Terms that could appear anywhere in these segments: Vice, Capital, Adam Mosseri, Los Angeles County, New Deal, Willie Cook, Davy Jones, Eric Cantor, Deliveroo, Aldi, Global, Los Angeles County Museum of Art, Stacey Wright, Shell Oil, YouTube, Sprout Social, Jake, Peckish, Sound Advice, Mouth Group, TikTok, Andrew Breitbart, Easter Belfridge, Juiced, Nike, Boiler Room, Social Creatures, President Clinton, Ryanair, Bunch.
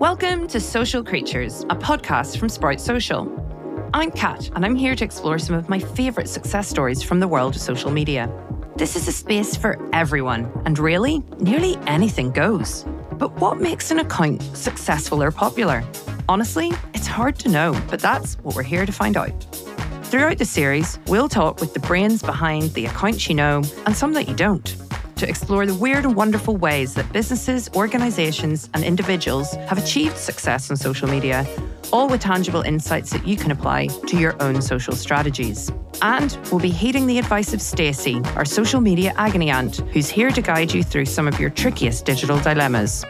Welcome to Social Creatures, a podcast from Sprout Social. I'm Kat, and I'm here to explore some of my favourite success stories from the world of social media. This is a space for everyone, and really, nearly anything goes. But what makes an account successful or popular? Honestly, it's hard to know, but that's what we're here to find out. Throughout the series, we'll talk with the brains behind the accounts you know and some that you don't, to explore the weird and wonderful ways that businesses, organisations and individuals have achieved success on social media, all with tangible insights that you can apply to your own social strategies. And we'll be heeding the advice of Stacey, our social media agony aunt, who's here to guide you through some of your trickiest digital dilemmas.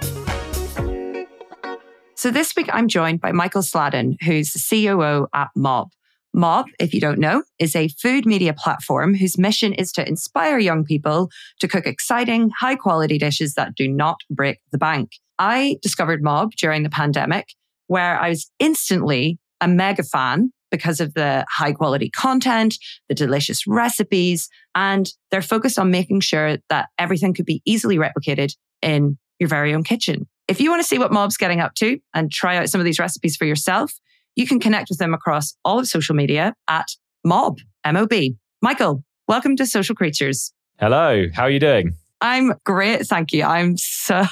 So this week I'm joined by Michael Sladden, who's the COO at Mob. Mob, if you don't know, is a food media platform whose mission is to inspire young people to cook exciting, high-quality dishes that do not break the bank. I discovered Mob during the pandemic, where I was instantly a mega fan because of the high-quality content, the delicious recipes, and they're focused on making sure that everything could be easily replicated in your very own kitchen. If you want to see what Mob's getting up to and try out some of these recipes for yourself, you can connect with them across all of social media at Mob, M-O-B. Michael, welcome to Social Creatures. Hello, how are you doing? I'm great, thank you. I'm so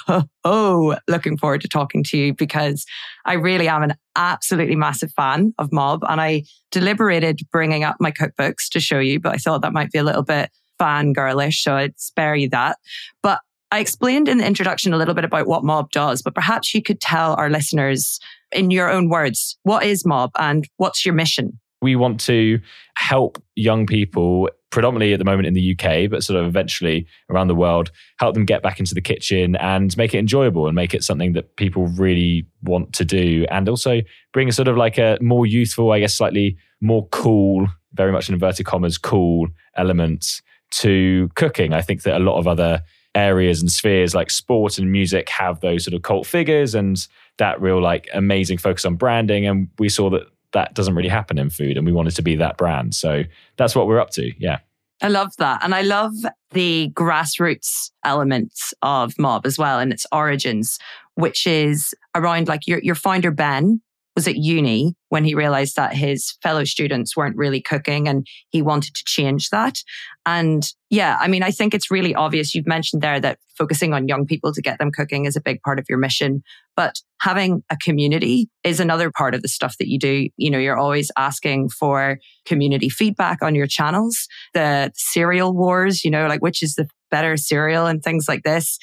looking forward to talking to you because I really am an absolutely massive fan of Mob, and I deliberated bringing up my cookbooks to show you, but I thought that might be a little bit fangirlish, so I'd spare you that. But I explained in the introduction a little bit about what Mob does, but perhaps you could tell our listeners in your own words, what is Mob and what's your mission? We want to help young people, predominantly at the moment in the UK, but sort of eventually around the world, help them get back into the kitchen and make it enjoyable and make it something that people really want to do. And also bring sort of like a more youthful, I guess, slightly more cool, very much in inverted commas, cool elements to cooking. I think that a lot of other areas and spheres like sport and music have those sort of cult figures and that real like amazing focus on branding. And we saw that that doesn't really happen in food, and we wanted to be that brand. So that's what we're up to. Yeah. I love that. And I love the grassroots elements of Mob as well and its origins, which is around like your founder, Ben, was at uni when he realized that his fellow students weren't really cooking and he wanted to change that. And yeah, I mean, I think it's really obvious. You've mentioned there that focusing on young people to get them cooking is a big part of your mission, but having a community is another part of the stuff that you do. You know, you're always asking for community feedback on your channels, the cereal wars, you know, like which is the better cereal and things like this.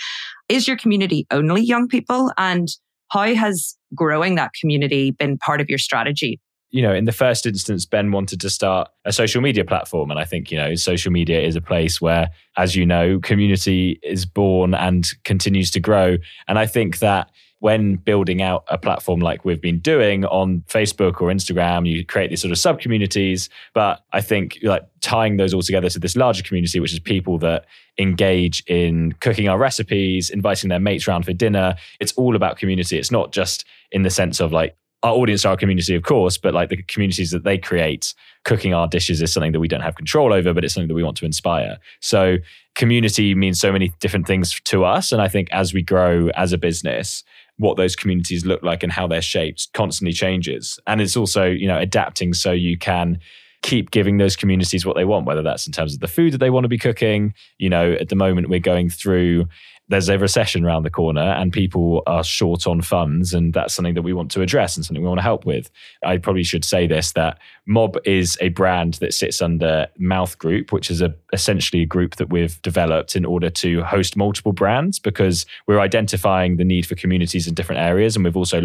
Is your community only young people? And how has growing that community been part of your strategy? You know, in the first instance, Ben wanted to start a social media platform. And I think, you know, social media is a place where, as you know, community is born and continues to grow. And I think that when building out a platform like we've been doing on Facebook or Instagram, you create these sort of sub-communities. But I think like tying those all together to this larger community, which is people that engage in cooking our recipes, inviting their mates around for dinner. It's all about community. It's not just in the sense of like, our audience are our community, of course, but like the communities that they create, cooking our dishes is something that we don't have control over, but it's something that we want to inspire. So community means so many different things to us. And I think as we grow as a business, what those communities look like and how they're shaped constantly changes. And it's also, you know, adapting so you can keep giving those communities what they want, whether that's in terms of the food that they want to be cooking. You know, at the moment we're going through, there's a recession around the corner and people are short on funds, and that's something that we want to address and something we want to help with. I probably should say this, that Mob is a brand that sits under Mouth Group, which is essentially a group that we've developed in order to host multiple brands because we're identifying the need for communities in different areas. And we've also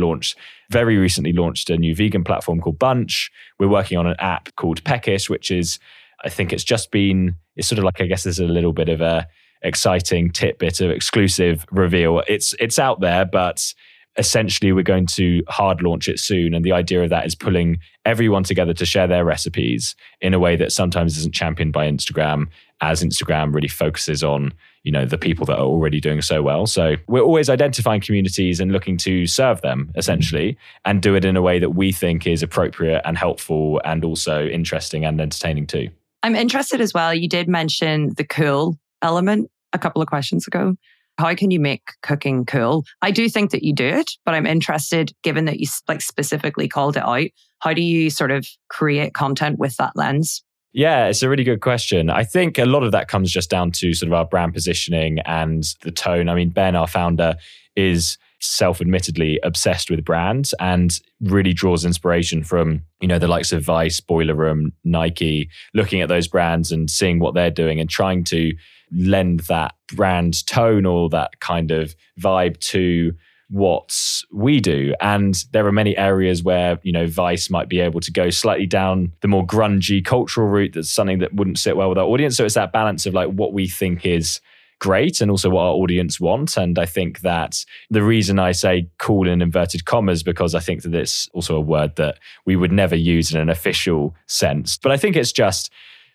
very recently launched a new vegan platform called Bunch. We're working on an app called Peckish, which is, I think it's sort of like, I guess there's a little bit of a exciting tidbit of exclusive reveal. It's out there, but essentially we're going to hard launch it soon. And the idea of that is pulling everyone together to share their recipes in a way that sometimes isn't championed by Instagram, as Instagram really focuses on, you know, the people that are already doing so well. So we're always identifying communities and looking to serve them essentially, and do it in a way that we think is appropriate and helpful and also interesting and entertaining too. I'm interested as well, you did mention the cool element a couple of questions ago. How can you make cooking cool? I do think that you do it, but I'm interested, given that you specifically called it out, how do you sort of create content with that lens? Yeah, it's a really good question. I think a lot of that comes just down to sort of our brand positioning and the tone. I mean, Ben, our founder, is self-admittedly obsessed with brands and really draws inspiration from, you know, the likes of Vice, Boiler Room, Nike, looking at those brands and seeing what they're doing and trying to lend that brand tone or that kind of vibe to what we do. And there are many areas where, you know, Vice might be able to go slightly down the more grungy cultural route. That's something that wouldn't sit well with our audience. So it's that balance of like what we think is great and also what our audience want. And I think that the reason I say cool in inverted commas, because I think that it's also a word that we would never use in an official sense. But I think it's just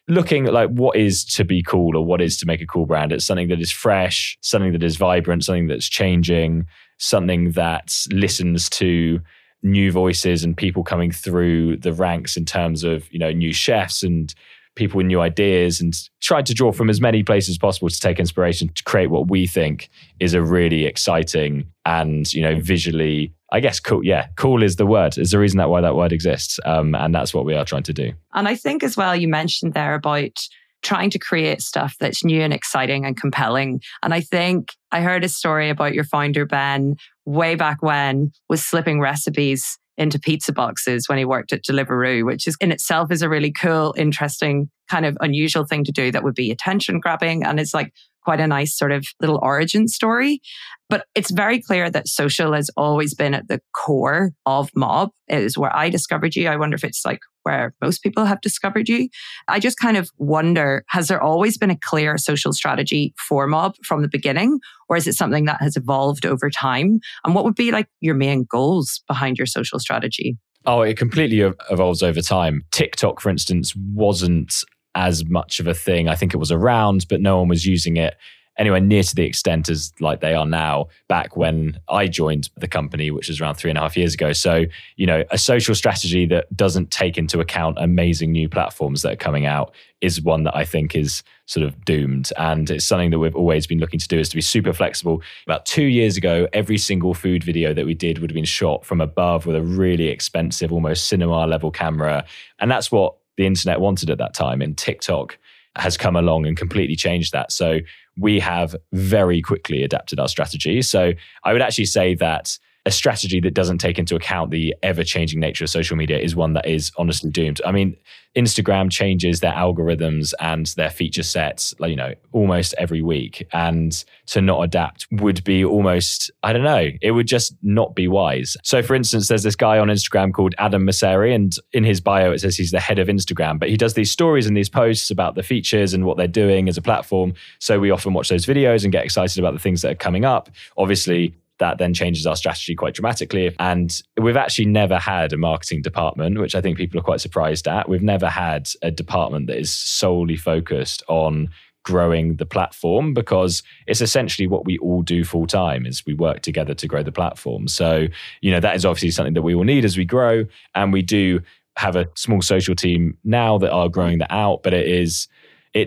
looking at like what is to be cool or what is to make a cool brand. It's something that is fresh, something that is vibrant, something that's changing, something that listens to new voices and people coming through the ranks in terms of, you know, new chefs and people with new ideas, and tried to draw from as many places as possible to take inspiration to create what we think is a really exciting and, you know, visually, I guess, cool. Yeah, cool is the word. It's the reason why that word exists. And that's what we are trying to do. And I think as well, you mentioned there about trying to create stuff that's new and exciting and compelling. And I think I heard a story about your founder, Ben, way back when, was slipping recipes into pizza boxes when he worked at Deliveroo, which is in itself is a really cool, interesting, kind of unusual thing to do that would be attention grabbing. And it's like quite a nice sort of little origin story. But it's very clear that social has always been at the core of Mob. It is where I discovered you. I wonder if it's like where most people have discovered you. I just kind of wonder, has there always been a clear social strategy for Mob from the beginning? Or is it something that has evolved over time? And what would be like your main goals behind your social strategy? Oh, it completely evolves over time. TikTok, for instance, wasn't as much of a thing. I think it was around, but no one was using it anywhere near to the extent as like they are now back when I joined the company, which was around 3.5 years ago. So, you know, a social strategy that doesn't take into account amazing new platforms that are coming out is one that I think is sort of doomed. And it's something that we've always been looking to do, is to be super flexible. About 2 years ago, every single food video that we did would have been shot from above with a really expensive, almost cinema level camera. And that's what the internet wanted at that time. And TikTok has come along and completely changed that. So we have very quickly adapted our strategy. So I would actually say that a strategy that doesn't take into account the ever-changing nature of social media is one that is honestly doomed. I mean, Instagram changes their algorithms and their feature sets, you know, almost every week. And to not adapt would be almost, I don't know, it would just not be wise. So for instance, there's this guy on Instagram called Adam Mosseri, and in his bio, it says he's the head of Instagram, but he does these stories and these posts about the features and what they're doing as a platform. So we often watch those videos and get excited about the things that are coming up. Obviously, that then changes our strategy quite dramatically. And we've actually never had a marketing department, which I think people are quite surprised at. We've never had a department that is solely focused on growing the platform, because it's essentially what we all do full time, is we work together to grow the platform. So, you know, that is obviously something that we will need as we grow. And we do have a small social team now that are growing that out, but it's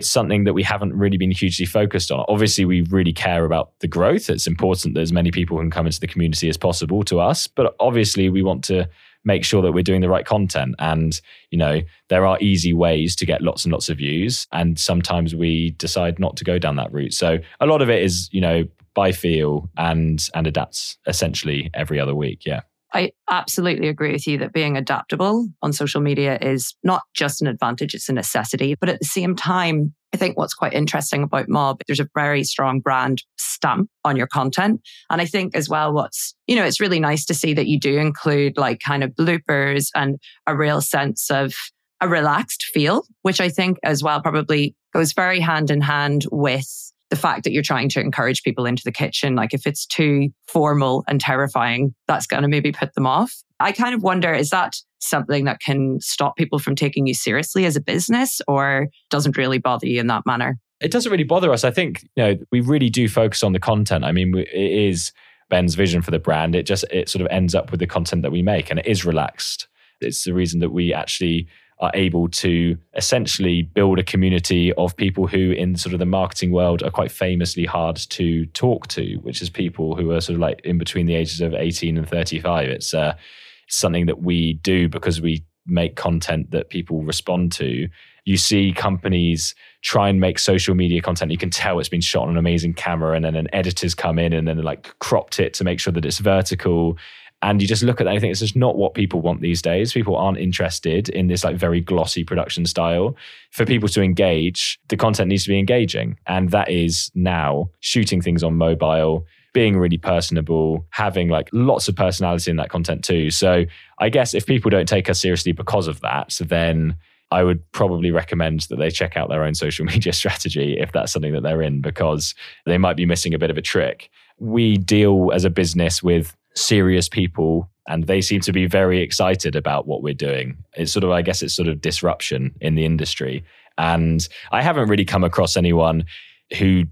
something that we haven't really been hugely focused on. Obviously, we really care about the growth. It's important that as many people can come into the community as possible to us. But obviously, we want to make sure that we're doing the right content. And, you know, there are easy ways to get lots and lots of views. And sometimes we decide not to go down that route. So a lot of it is, you know, by feel and adapts essentially every other week. Yeah. I absolutely agree with you that being adaptable on social media is not just an advantage, it's a necessity. But at the same time, I think what's quite interesting about Mob, there's a very strong brand stamp on your content. And I think as well, what's, you know, it's really nice to see that you do include like kind of bloopers and a real sense of a relaxed feel, which I think as well probably goes very hand in hand with the fact that you're trying to encourage people into the kitchen. Like if it's too formal and terrifying, that's going to maybe put them off. I kind of wonder, is that something that can stop people from taking you seriously as a business, or doesn't really bother you in that manner? It doesn't really bother us. I think, you know, we really do focus on the content. I mean, it is Ben's vision for the brand. It sort of ends up with the content that we make, and it is relaxed. It's the reason that we actually are able to essentially build a community of people who in sort of the marketing world are quite famously hard to talk to, which is people who are sort of like in between the ages of 18 and 35. It's something that we do because we make content that people respond to. You see companies try and make social media content. You can tell it's been shot on an amazing camera, and then an editor's come in and then like cropped it to make sure that it's vertical. And you just look at that and think it's just not what people want these days. People aren't interested in this like very glossy production style. For people to engage, the content needs to be engaging. And that is now shooting things on mobile, being really personable, having like lots of personality in that content too. So I guess if people don't take us seriously because of that, so then I would probably recommend that they check out their own social media strategy if that's something that they're in, because they might be missing a bit of a trick. We deal as a business with serious people and they seem to be very excited about what we're doing. It's sort of, I guess it's sort of disruption in the industry. And I haven't really come across anyone who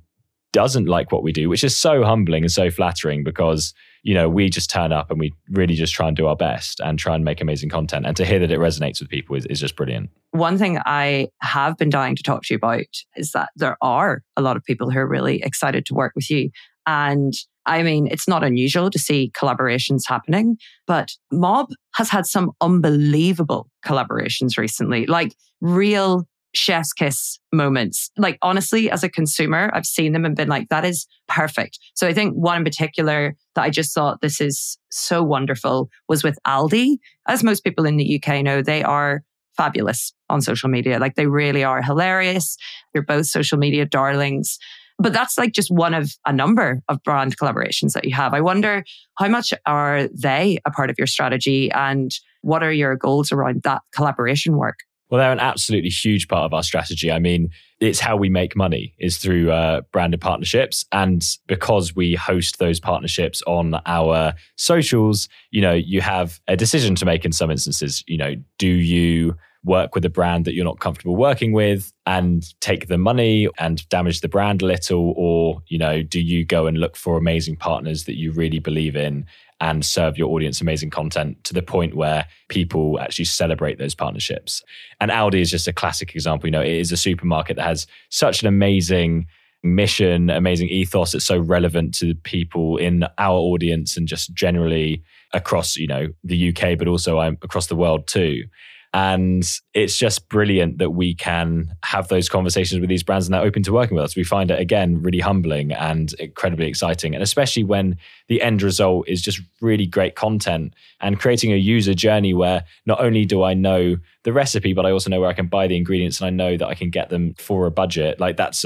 doesn't like what we do, which is so humbling and so flattering because, you know, we just turn up and we really just try and do our best and try and make amazing content. And to hear that it resonates with people is just brilliant. One thing I have been dying to talk to you about is that there are a lot of people who are really excited to work with you. And I mean, it's not unusual to see collaborations happening, but Mob has had some unbelievable collaborations recently, like real chef's kiss moments. Like honestly, as a consumer, I've seen them and been like, that is perfect. So I think one in particular that I just thought this is so wonderful was with Aldi. As most people in the UK know, they are fabulous on social media. Like they really are hilarious. They're both social media darlings. But that's like just one of a number of brand collaborations that you have. I wonder how much are they a part of your strategy and what are your goals around that collaboration work? Well, they're an absolutely huge part of our strategy. I mean, it's how we make money is through branded partnerships. And because we host those partnerships on our socials, you know, you have a decision to make in some instances. You know, do you work with a brand that you're not comfortable working with and take the money and damage the brand a little? Or, you know, do you go and look for amazing partners that you really believe in and serve your audience amazing content to the point where people actually celebrate those partnerships? And Aldi is just a classic example. You know, it is a supermarket that has such an amazing mission, amazing ethos. It's so relevant to people in our audience and just generally across, you know, the UK, but also across the world too. And it's just brilliant that we can have those conversations with these brands and they're open to working with us. We find it, again, really humbling and incredibly exciting. And especially when the end result is just really great content and creating a user journey where not only do I know the recipe, but I also know where I can buy the ingredients and I know that I can get them for a budget. Like that's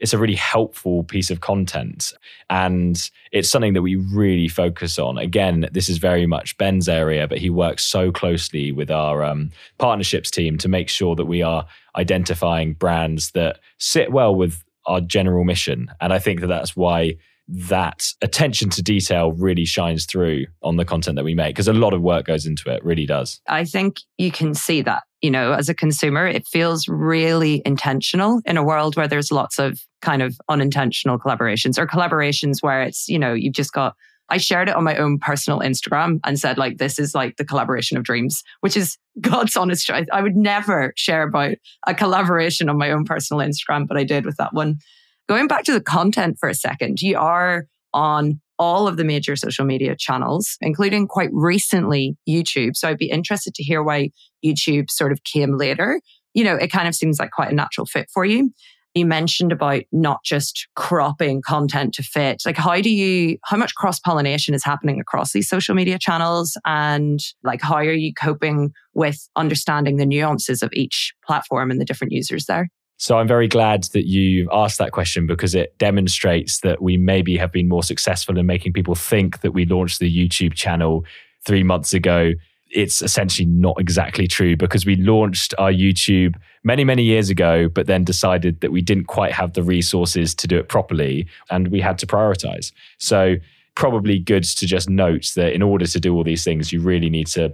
it's a really helpful piece of content. And it's something that we really focus on. Again, this is very much Ben's area, but he works so closely with our partnerships team to make sure that we are identifying brands that sit well with our general mission. And I think that that's why that attention to detail really shines through on the content that we make, because a lot of work goes into it, really does. I think you can see that, you know, as a consumer, it feels really intentional in a world where there's lots of kind of unintentional collaborations or collaborations where it's, you know, you've just got, I shared it on my own personal Instagram and said like, this is like the collaboration of dreams, which is God's honest truth. I would never share about a collaboration on my own personal Instagram, but I did with that one. Going back to the content for a second, you are on all of the major social media channels, including quite recently YouTube. So I'd be interested to hear why YouTube sort of came later. You know, it kind of seems like quite a natural fit for you. You mentioned about not just cropping content to fit. Like how much cross-pollination is happening across these social media channels? And like, how are you coping with understanding the nuances of each platform and the different users there? So I'm very glad that you've asked that question because it demonstrates that we maybe have been more successful in making people think that we launched the YouTube channel 3 months ago. It's essentially not exactly true because we launched our YouTube many, many years ago, but then decided that we didn't quite have the resources to do it properly and we had to prioritize. So probably good to just note that in order to do all these things, you really need to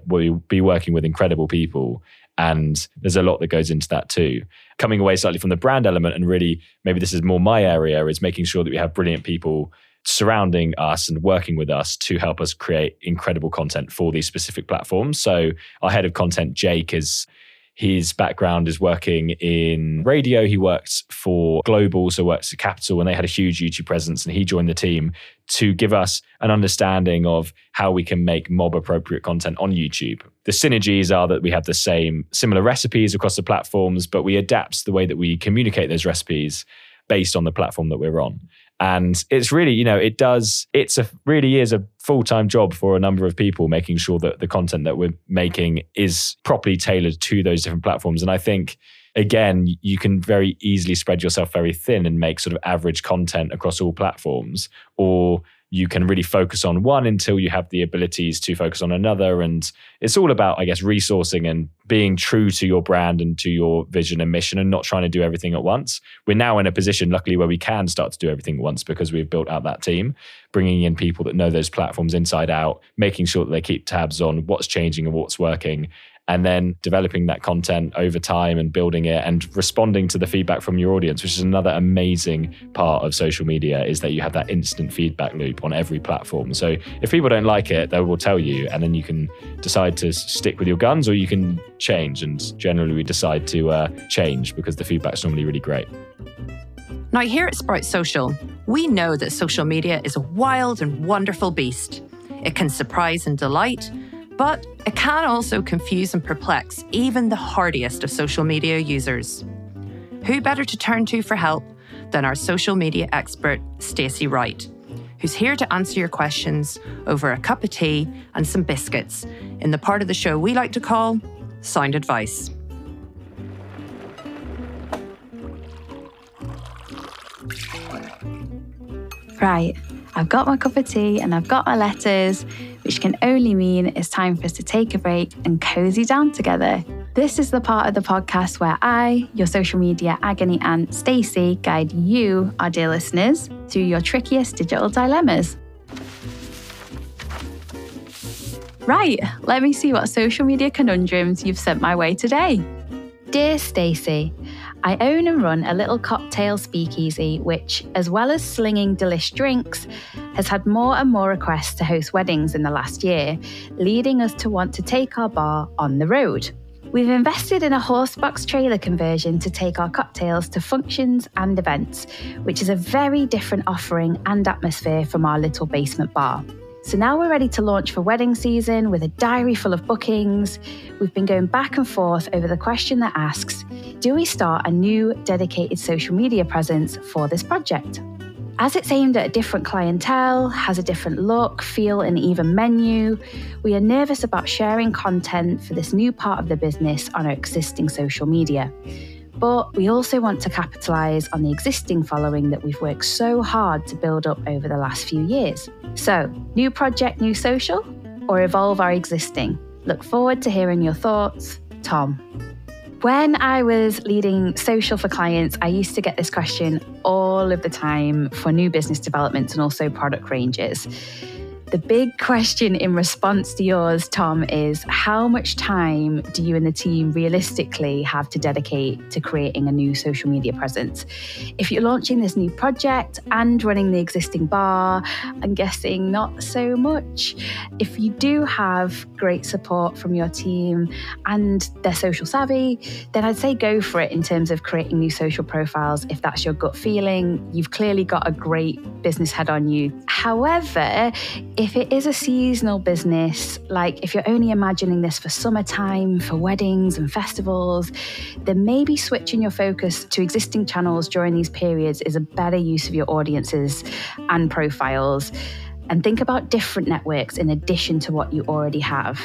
be working with incredible people. And there's a lot that goes into that too. Coming away slightly from the brand element, and really, maybe this is more my area, is making sure that we have brilliant people surrounding us and working with us to help us create incredible content for these specific platforms. So our head of content, Jake, is His background is working in radio. He works for Global, so works for Capital, and they had a huge YouTube presence, and he joined the team to give us an understanding of how we can make mob appropriate content on YouTube. The synergies are that we have the similar recipes across the platforms, but we adapt the way that we communicate those recipes based on the platform that we're on. And it's really, you know, it really is a full-time job for a number of people, making sure that the content that we're making is properly tailored to those different platforms. And I think, again, you can very easily spread yourself very thin and make sort of average content across all platforms, or you can really focus on one until you have the abilities to focus on another. And it's all about, I guess, resourcing and being true to your brand and to your vision and mission, and not trying to do everything at once. We're now in a position, luckily, where we can start to do everything at once because we've built out that team, bringing in people that know those platforms inside out, making sure that they keep tabs on what's changing and what's working, and then developing that content over time and building it and responding to the feedback from your audience, which is another amazing part of social media, is that you have that instant feedback loop on every platform. So if people don't like it, they will tell you, and then you can decide to stick with your guns, or you can change. And generally we decide to change because the feedback's normally really great. Now, here at Sprout Social, we know that social media is a wild and wonderful beast. It can surprise and delight, but it can also confuse and perplex even the hardiest of social media users. Who better to turn to for help than our social media expert, Stacey Wright, who's here to answer your questions over a cup of tea and some biscuits in the part of the show we like to call Sound Advice. Right, I've got my cup of tea and I've got my letters, which can only mean it's time for us to take a break and cozy down together. This is the part of the podcast where I, your social media agony aunt Stacey, guide you, our dear listeners, through your trickiest digital dilemmas. Right, let me see what social media conundrums you've sent my way today. Dear Stacey, I own and run a little cocktail speakeasy which, as well as slinging delish drinks, has had more and more requests to host weddings in the last year, leading us to want to take our bar on the road. We've invested in a horse-box trailer conversion to take our cocktails to functions and events, which is a very different offering and atmosphere from our little basement bar. So now we're ready to launch for wedding season with a diary full of bookings. We've been going back and forth over the question that asks, do we start a new dedicated social media presence for this project? As it's aimed at a different clientele, has a different look, feel, and even menu, we are nervous about sharing content for this new part of the business on our existing social media. But we also want to capitalise on the existing following that we've worked so hard to build up over the last few years. So, new project, new social, or evolve our existing? Look forward to hearing your thoughts, Tom. When I was leading social for clients, I used to get this question all of the time for new business developments and also product ranges. The big question in response to yours, Tom, is how much time do you and the team realistically have to dedicate to creating a new social media presence? If you're launching this new project and running the existing bar, I'm guessing not so much. If you do have great support from your team and they're social savvy, then I'd say go for it in terms of creating new social profiles. If that's your gut feeling, you've clearly got a great business head on you. However, if it is a seasonal business, like if you're only imagining this for summertime, for weddings and festivals, then maybe switching your focus to existing channels during these periods is a better use of your audiences and profiles. And think about different networks in addition to what you already have.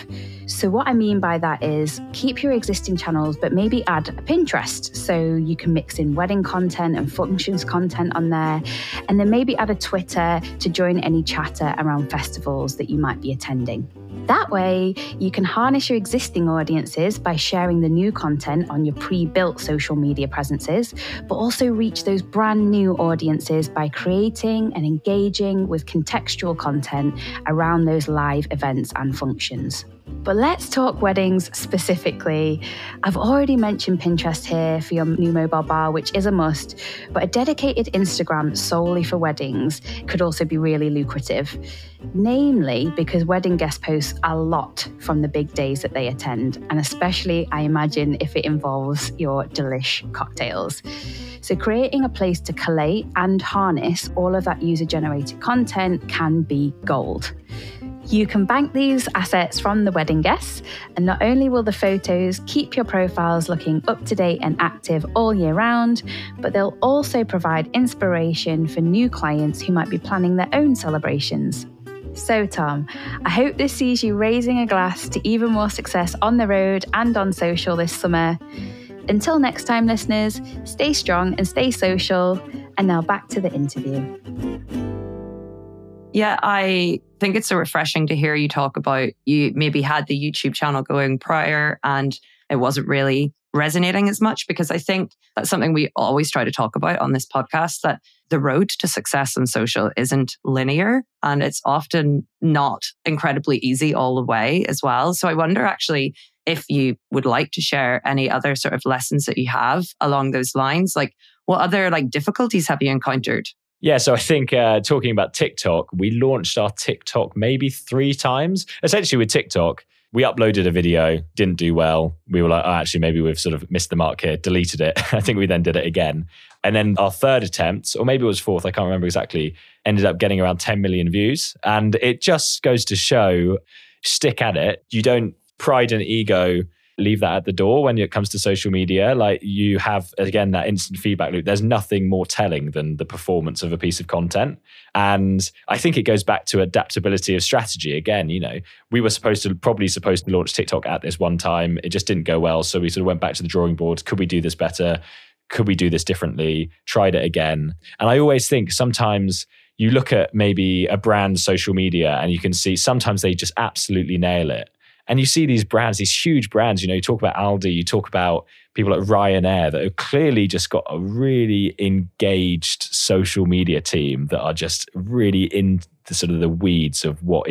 So what I mean by that is keep your existing channels, but maybe add a Pinterest so you can mix in wedding content and functions content on there. And then maybe add a Twitter to join any chatter around festivals that you might be attending. That way, you can harness your existing audiences by sharing the new content on your pre-built social media presences, but also reach those brand new audiences by creating and engaging with contextual content around those live events and functions. But let's talk weddings specifically. I've already mentioned Pinterest here for your new mobile bar, which is a must, but a dedicated Instagram solely for weddings could also be really lucrative, namely because wedding guest posts a lot from the big days that they attend, and especially, I imagine, if it involves your delish cocktails. So creating a place to collate and harness all of that user-generated content can be gold. You can bank these assets from the wedding guests, and not only will the photos keep your profiles looking up to date and active all year round, but they'll also provide inspiration for new clients who might be planning their own celebrations. So Tom, I hope this sees you raising a glass to even more success on the road and on social this summer. Until next time, listeners, stay strong and stay social. And now back to the interview. Yeah, I think it's so refreshing to hear you talk about you maybe had the YouTube channel going prior and it wasn't really resonating as much, because I think that's something we always try to talk about on this podcast, that the road to success on social isn't linear and it's often not incredibly easy all the way as well. So I wonder actually if you would like to share any other sort of lessons that you have along those lines, like what other difficulties have you encountered? Yeah, so I think talking about TikTok, we launched our TikTok maybe 3 times. Essentially with TikTok, we uploaded a video, didn't do well. We were like, oh, actually, maybe we've sort of missed the mark here, deleted it. I think we then did it again. And then our third attempt, or maybe it was fourth, I can't remember exactly, ended up getting around 10 million views. And it just goes to show, stick at it. You don't pride and ego leave that at the door when it comes to social media. Like you have, again, that instant feedback loop. There's nothing more telling than the performance of a piece of content. And I think it goes back to adaptability of strategy. Again, you know, we were probably supposed to launch TikTok at this one time. It just didn't go well. So we sort of went back to the drawing board. Could we do this better? Could we do this differently? Tried it again. And I always think sometimes you look at maybe a brand's social media and you can see sometimes they just absolutely nail it. And you see these brands, these huge brands, you know, you talk about Aldi, you talk about people like Ryanair that have clearly just got a really engaged social media team that are just really in the sort of the weeds of what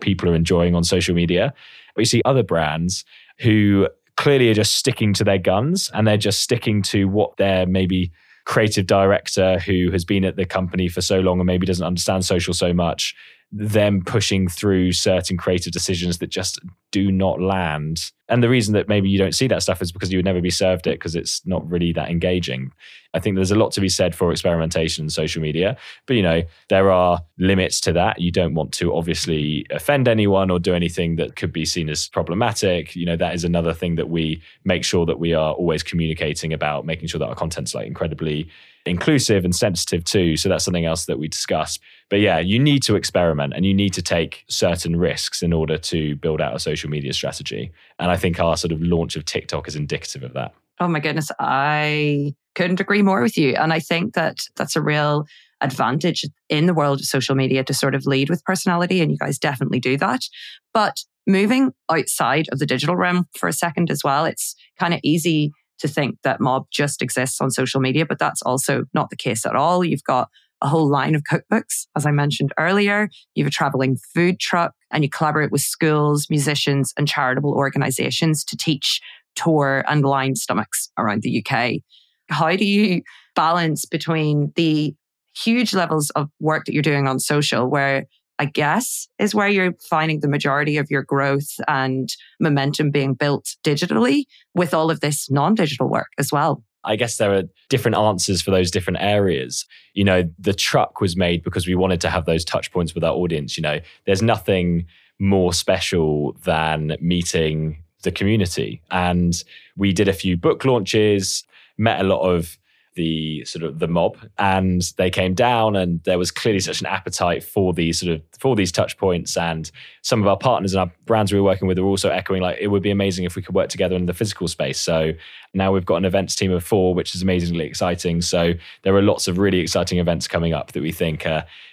people are enjoying on social media. But you see other brands who clearly are just sticking to their guns and they're just sticking to what their maybe creative director who has been at the company for so long and maybe doesn't understand social so much, them pushing through certain creative decisions that just do not land. And the reason that maybe you don't see that stuff is because you would never be served it because it's not really that engaging. I think there's a lot to be said for experimentation in social media, but you know, there are limits to that. You don't want to obviously offend anyone or do anything that could be seen as problematic. You know, that is another thing that we make sure that we are always communicating about, making sure that our content's like incredibly inclusive and sensitive too. So that's something else that we discuss. But yeah, you need to experiment and you need to take certain risks in order to build out a social media strategy. And I think our sort of launch of TikTok is indicative of that. Oh my goodness, I couldn't agree more with you. And I think that that's a real advantage in the world of social media to sort of lead with personality. And you guys definitely do that. But moving outside of the digital realm for a second as well, it's kind of easy to think that Mob just exists on social media, but that's also not the case at all. You've got a whole line of cookbooks, as I mentioned earlier. You have a traveling food truck and you collaborate with schools, musicians and charitable organisations to teach, tour and line stomachs around the UK. How do you balance between the huge levels of work that you're doing on social, where I guess is where you're finding the majority of your growth and momentum being built digitally, with all of this non-digital work as well? I guess there are different answers for those different areas. You know, the truck was made because we wanted to have those touch points with our audience. You know, there's nothing more special than meeting the community. And we did a few book launches, met a lot of the sort of the mob, and they came down and there was clearly such an appetite for these touch points. And some of our partners and our brands we were working with are also echoing, like, it would be amazing if we could work together in the physical space. So now we've got an events team of 4, which is amazingly exciting. So there are lots of really exciting events coming up that we think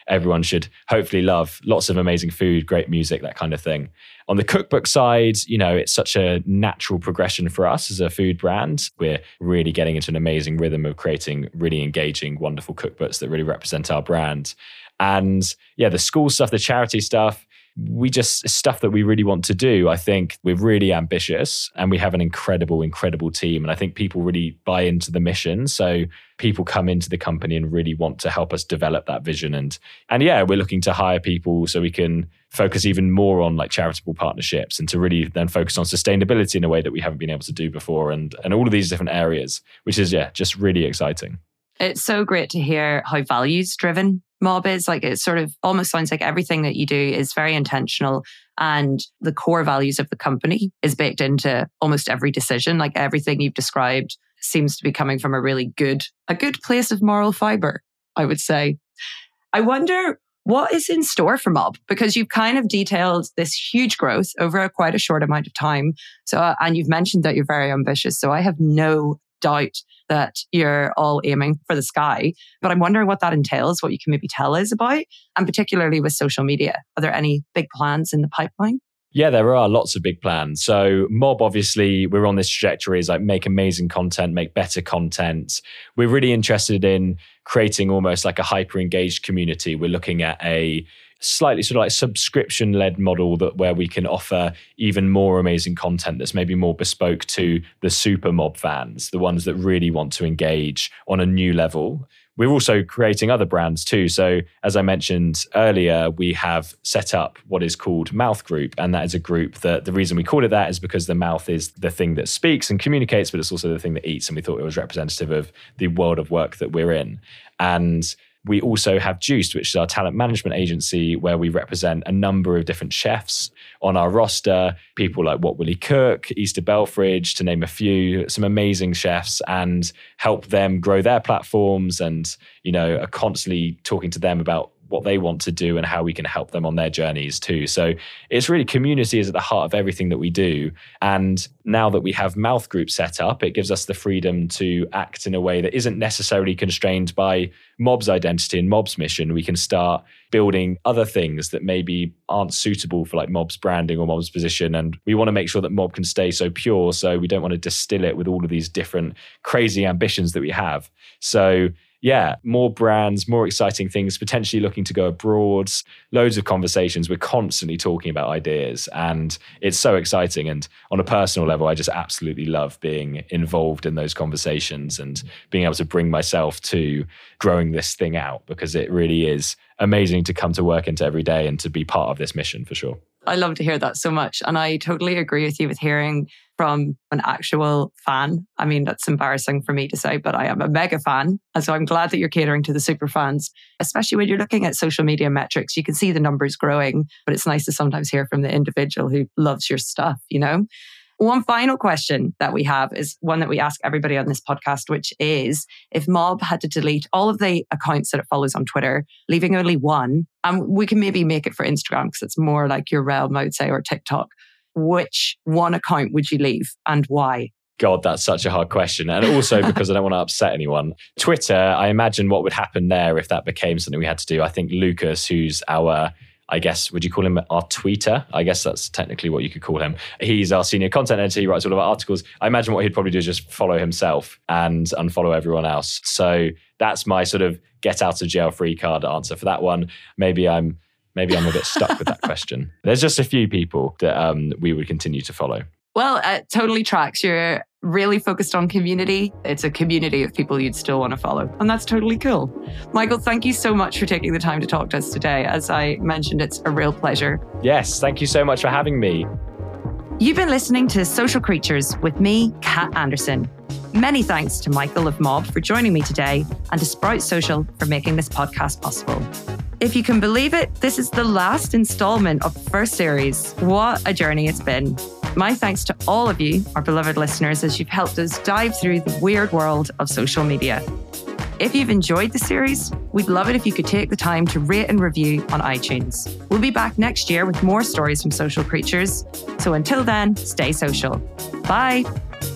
everyone should hopefully love. Lots of amazing food, great music, that kind of thing. On the cookbook side, you know, it's such a natural progression for us as a food brand. We're really getting into an amazing rhythm of creating really engaging, wonderful cookbooks that really represent our brand. And yeah, the school stuff, the charity stuff, we just, stuff that we really want to do. I think we're really ambitious and we have an incredible, incredible team. And I think people really buy into the mission. So people come into the company and really want to help us develop that vision. And yeah, we're looking to hire people so we can focus even more on like charitable partnerships and to really then focus on sustainability in a way that we haven't been able to do before and all of these different areas, which is, yeah, just really exciting. It's so great to hear how values driven Mob is. Like, it sort of almost sounds like everything that you do is very intentional and the core values of the company is baked into almost every decision. Like everything you've described seems to be coming from a good place of moral fiber, I would say. I wonder what is in store for Mob, because you've kind of detailed this huge growth over quite a short amount of time. So, and you've mentioned that you're very ambitious. So I have no doubt that you're all aiming for the sky. But I'm wondering what that entails, what you can maybe tell us about, and particularly with social media. Are there any big plans in the pipeline? Yeah, there are lots of big plans. So Mob, obviously, we're on this trajectory is like make amazing content, make better content. We're really interested in creating almost like a hyper-engaged community. We're looking at a slightly sort of like subscription-led model that where we can offer even more amazing content that's maybe more bespoke to the super Mob fans, the ones that really want to engage on a new level. We're also creating other brands too. So as I mentioned earlier, we have set up what is called Mouth Group. And that is a group that the reason we call it that is because the mouth is the thing that speaks and communicates, but it's also the thing that eats. And we thought it was representative of the world of work that we're in. And we also have Juiced, which is our talent management agency, where we represent a number of different chefs on our roster, people like Willie Cook, Easter Belfridge, to name a few, some amazing chefs, and help them grow their platforms and, you know, are constantly talking to them about what they want to do and how we can help them on their journeys too. So it's really, community is at the heart of everything that we do. And now that we have Mouth Group set up, it gives us the freedom to act in a way that isn't necessarily constrained by Mob's identity and Mob's mission. We can start building other things that maybe aren't suitable for like Mob's branding or Mob's position. And we want to make sure that Mob can stay so pure. So we don't want to distill it with all of these different crazy ambitions that we have. So yeah, more brands, more exciting things, potentially looking to go abroad, loads of conversations. We're constantly talking about ideas and it's so exciting. And on a personal level, I just absolutely love being involved in those conversations and being able to bring myself to growing this thing out, because it really is amazing to come to work into every day and to be part of this mission for sure. I love to hear that so much. And I totally agree with you with hearing from an actual fan. I mean, that's embarrassing for me to say, but I am a mega fan. And so I'm glad that you're catering to the super fans, especially when you're looking at social media metrics. You can see the numbers growing, but it's nice to sometimes hear from the individual who loves your stuff, you know? One final question that we have is one that we ask everybody on this podcast, which is, if Mob had to delete all of the accounts that it follows on Twitter, leaving only one, and we can maybe make it for Instagram because it's more like your realm, I would say, or TikTok, which one account would you leave and why? God, that's such a hard question. And also because I don't want to upset anyone. Twitter, I imagine what would happen there if that became something we had to do. I think Lucas, who's our, I guess, would you call him our tweeter? I guess that's technically what you could call him. He's our senior content editor. He writes all of our articles. I imagine what he'd probably do is just follow himself and unfollow everyone else. So that's my sort of get out of jail free card answer for that one. Maybe I'm a bit stuck with that question. There's just a few people that we would continue to follow. Well, it totally tracks. You're really focused on community. It's a community of people you'd still want to follow. And that's totally cool. Michael, thank you so much for taking the time to talk to us today. As I mentioned, it's a real pleasure. Yes, thank you so much for having me. You've been listening to Social Creatures with me, Kat Anderson. Many thanks to Michael of Mob for joining me today and to Sprout Social for making this podcast possible. If you can believe it, this is the last installment of the first series. What a journey it's been. My thanks to all of you, our beloved listeners, as you've helped us dive through the weird world of social media. If you've enjoyed the series, we'd love it if you could take the time to rate and review on iTunes. We'll be back next year with more stories from Social Creatures. So until then, stay social. Bye.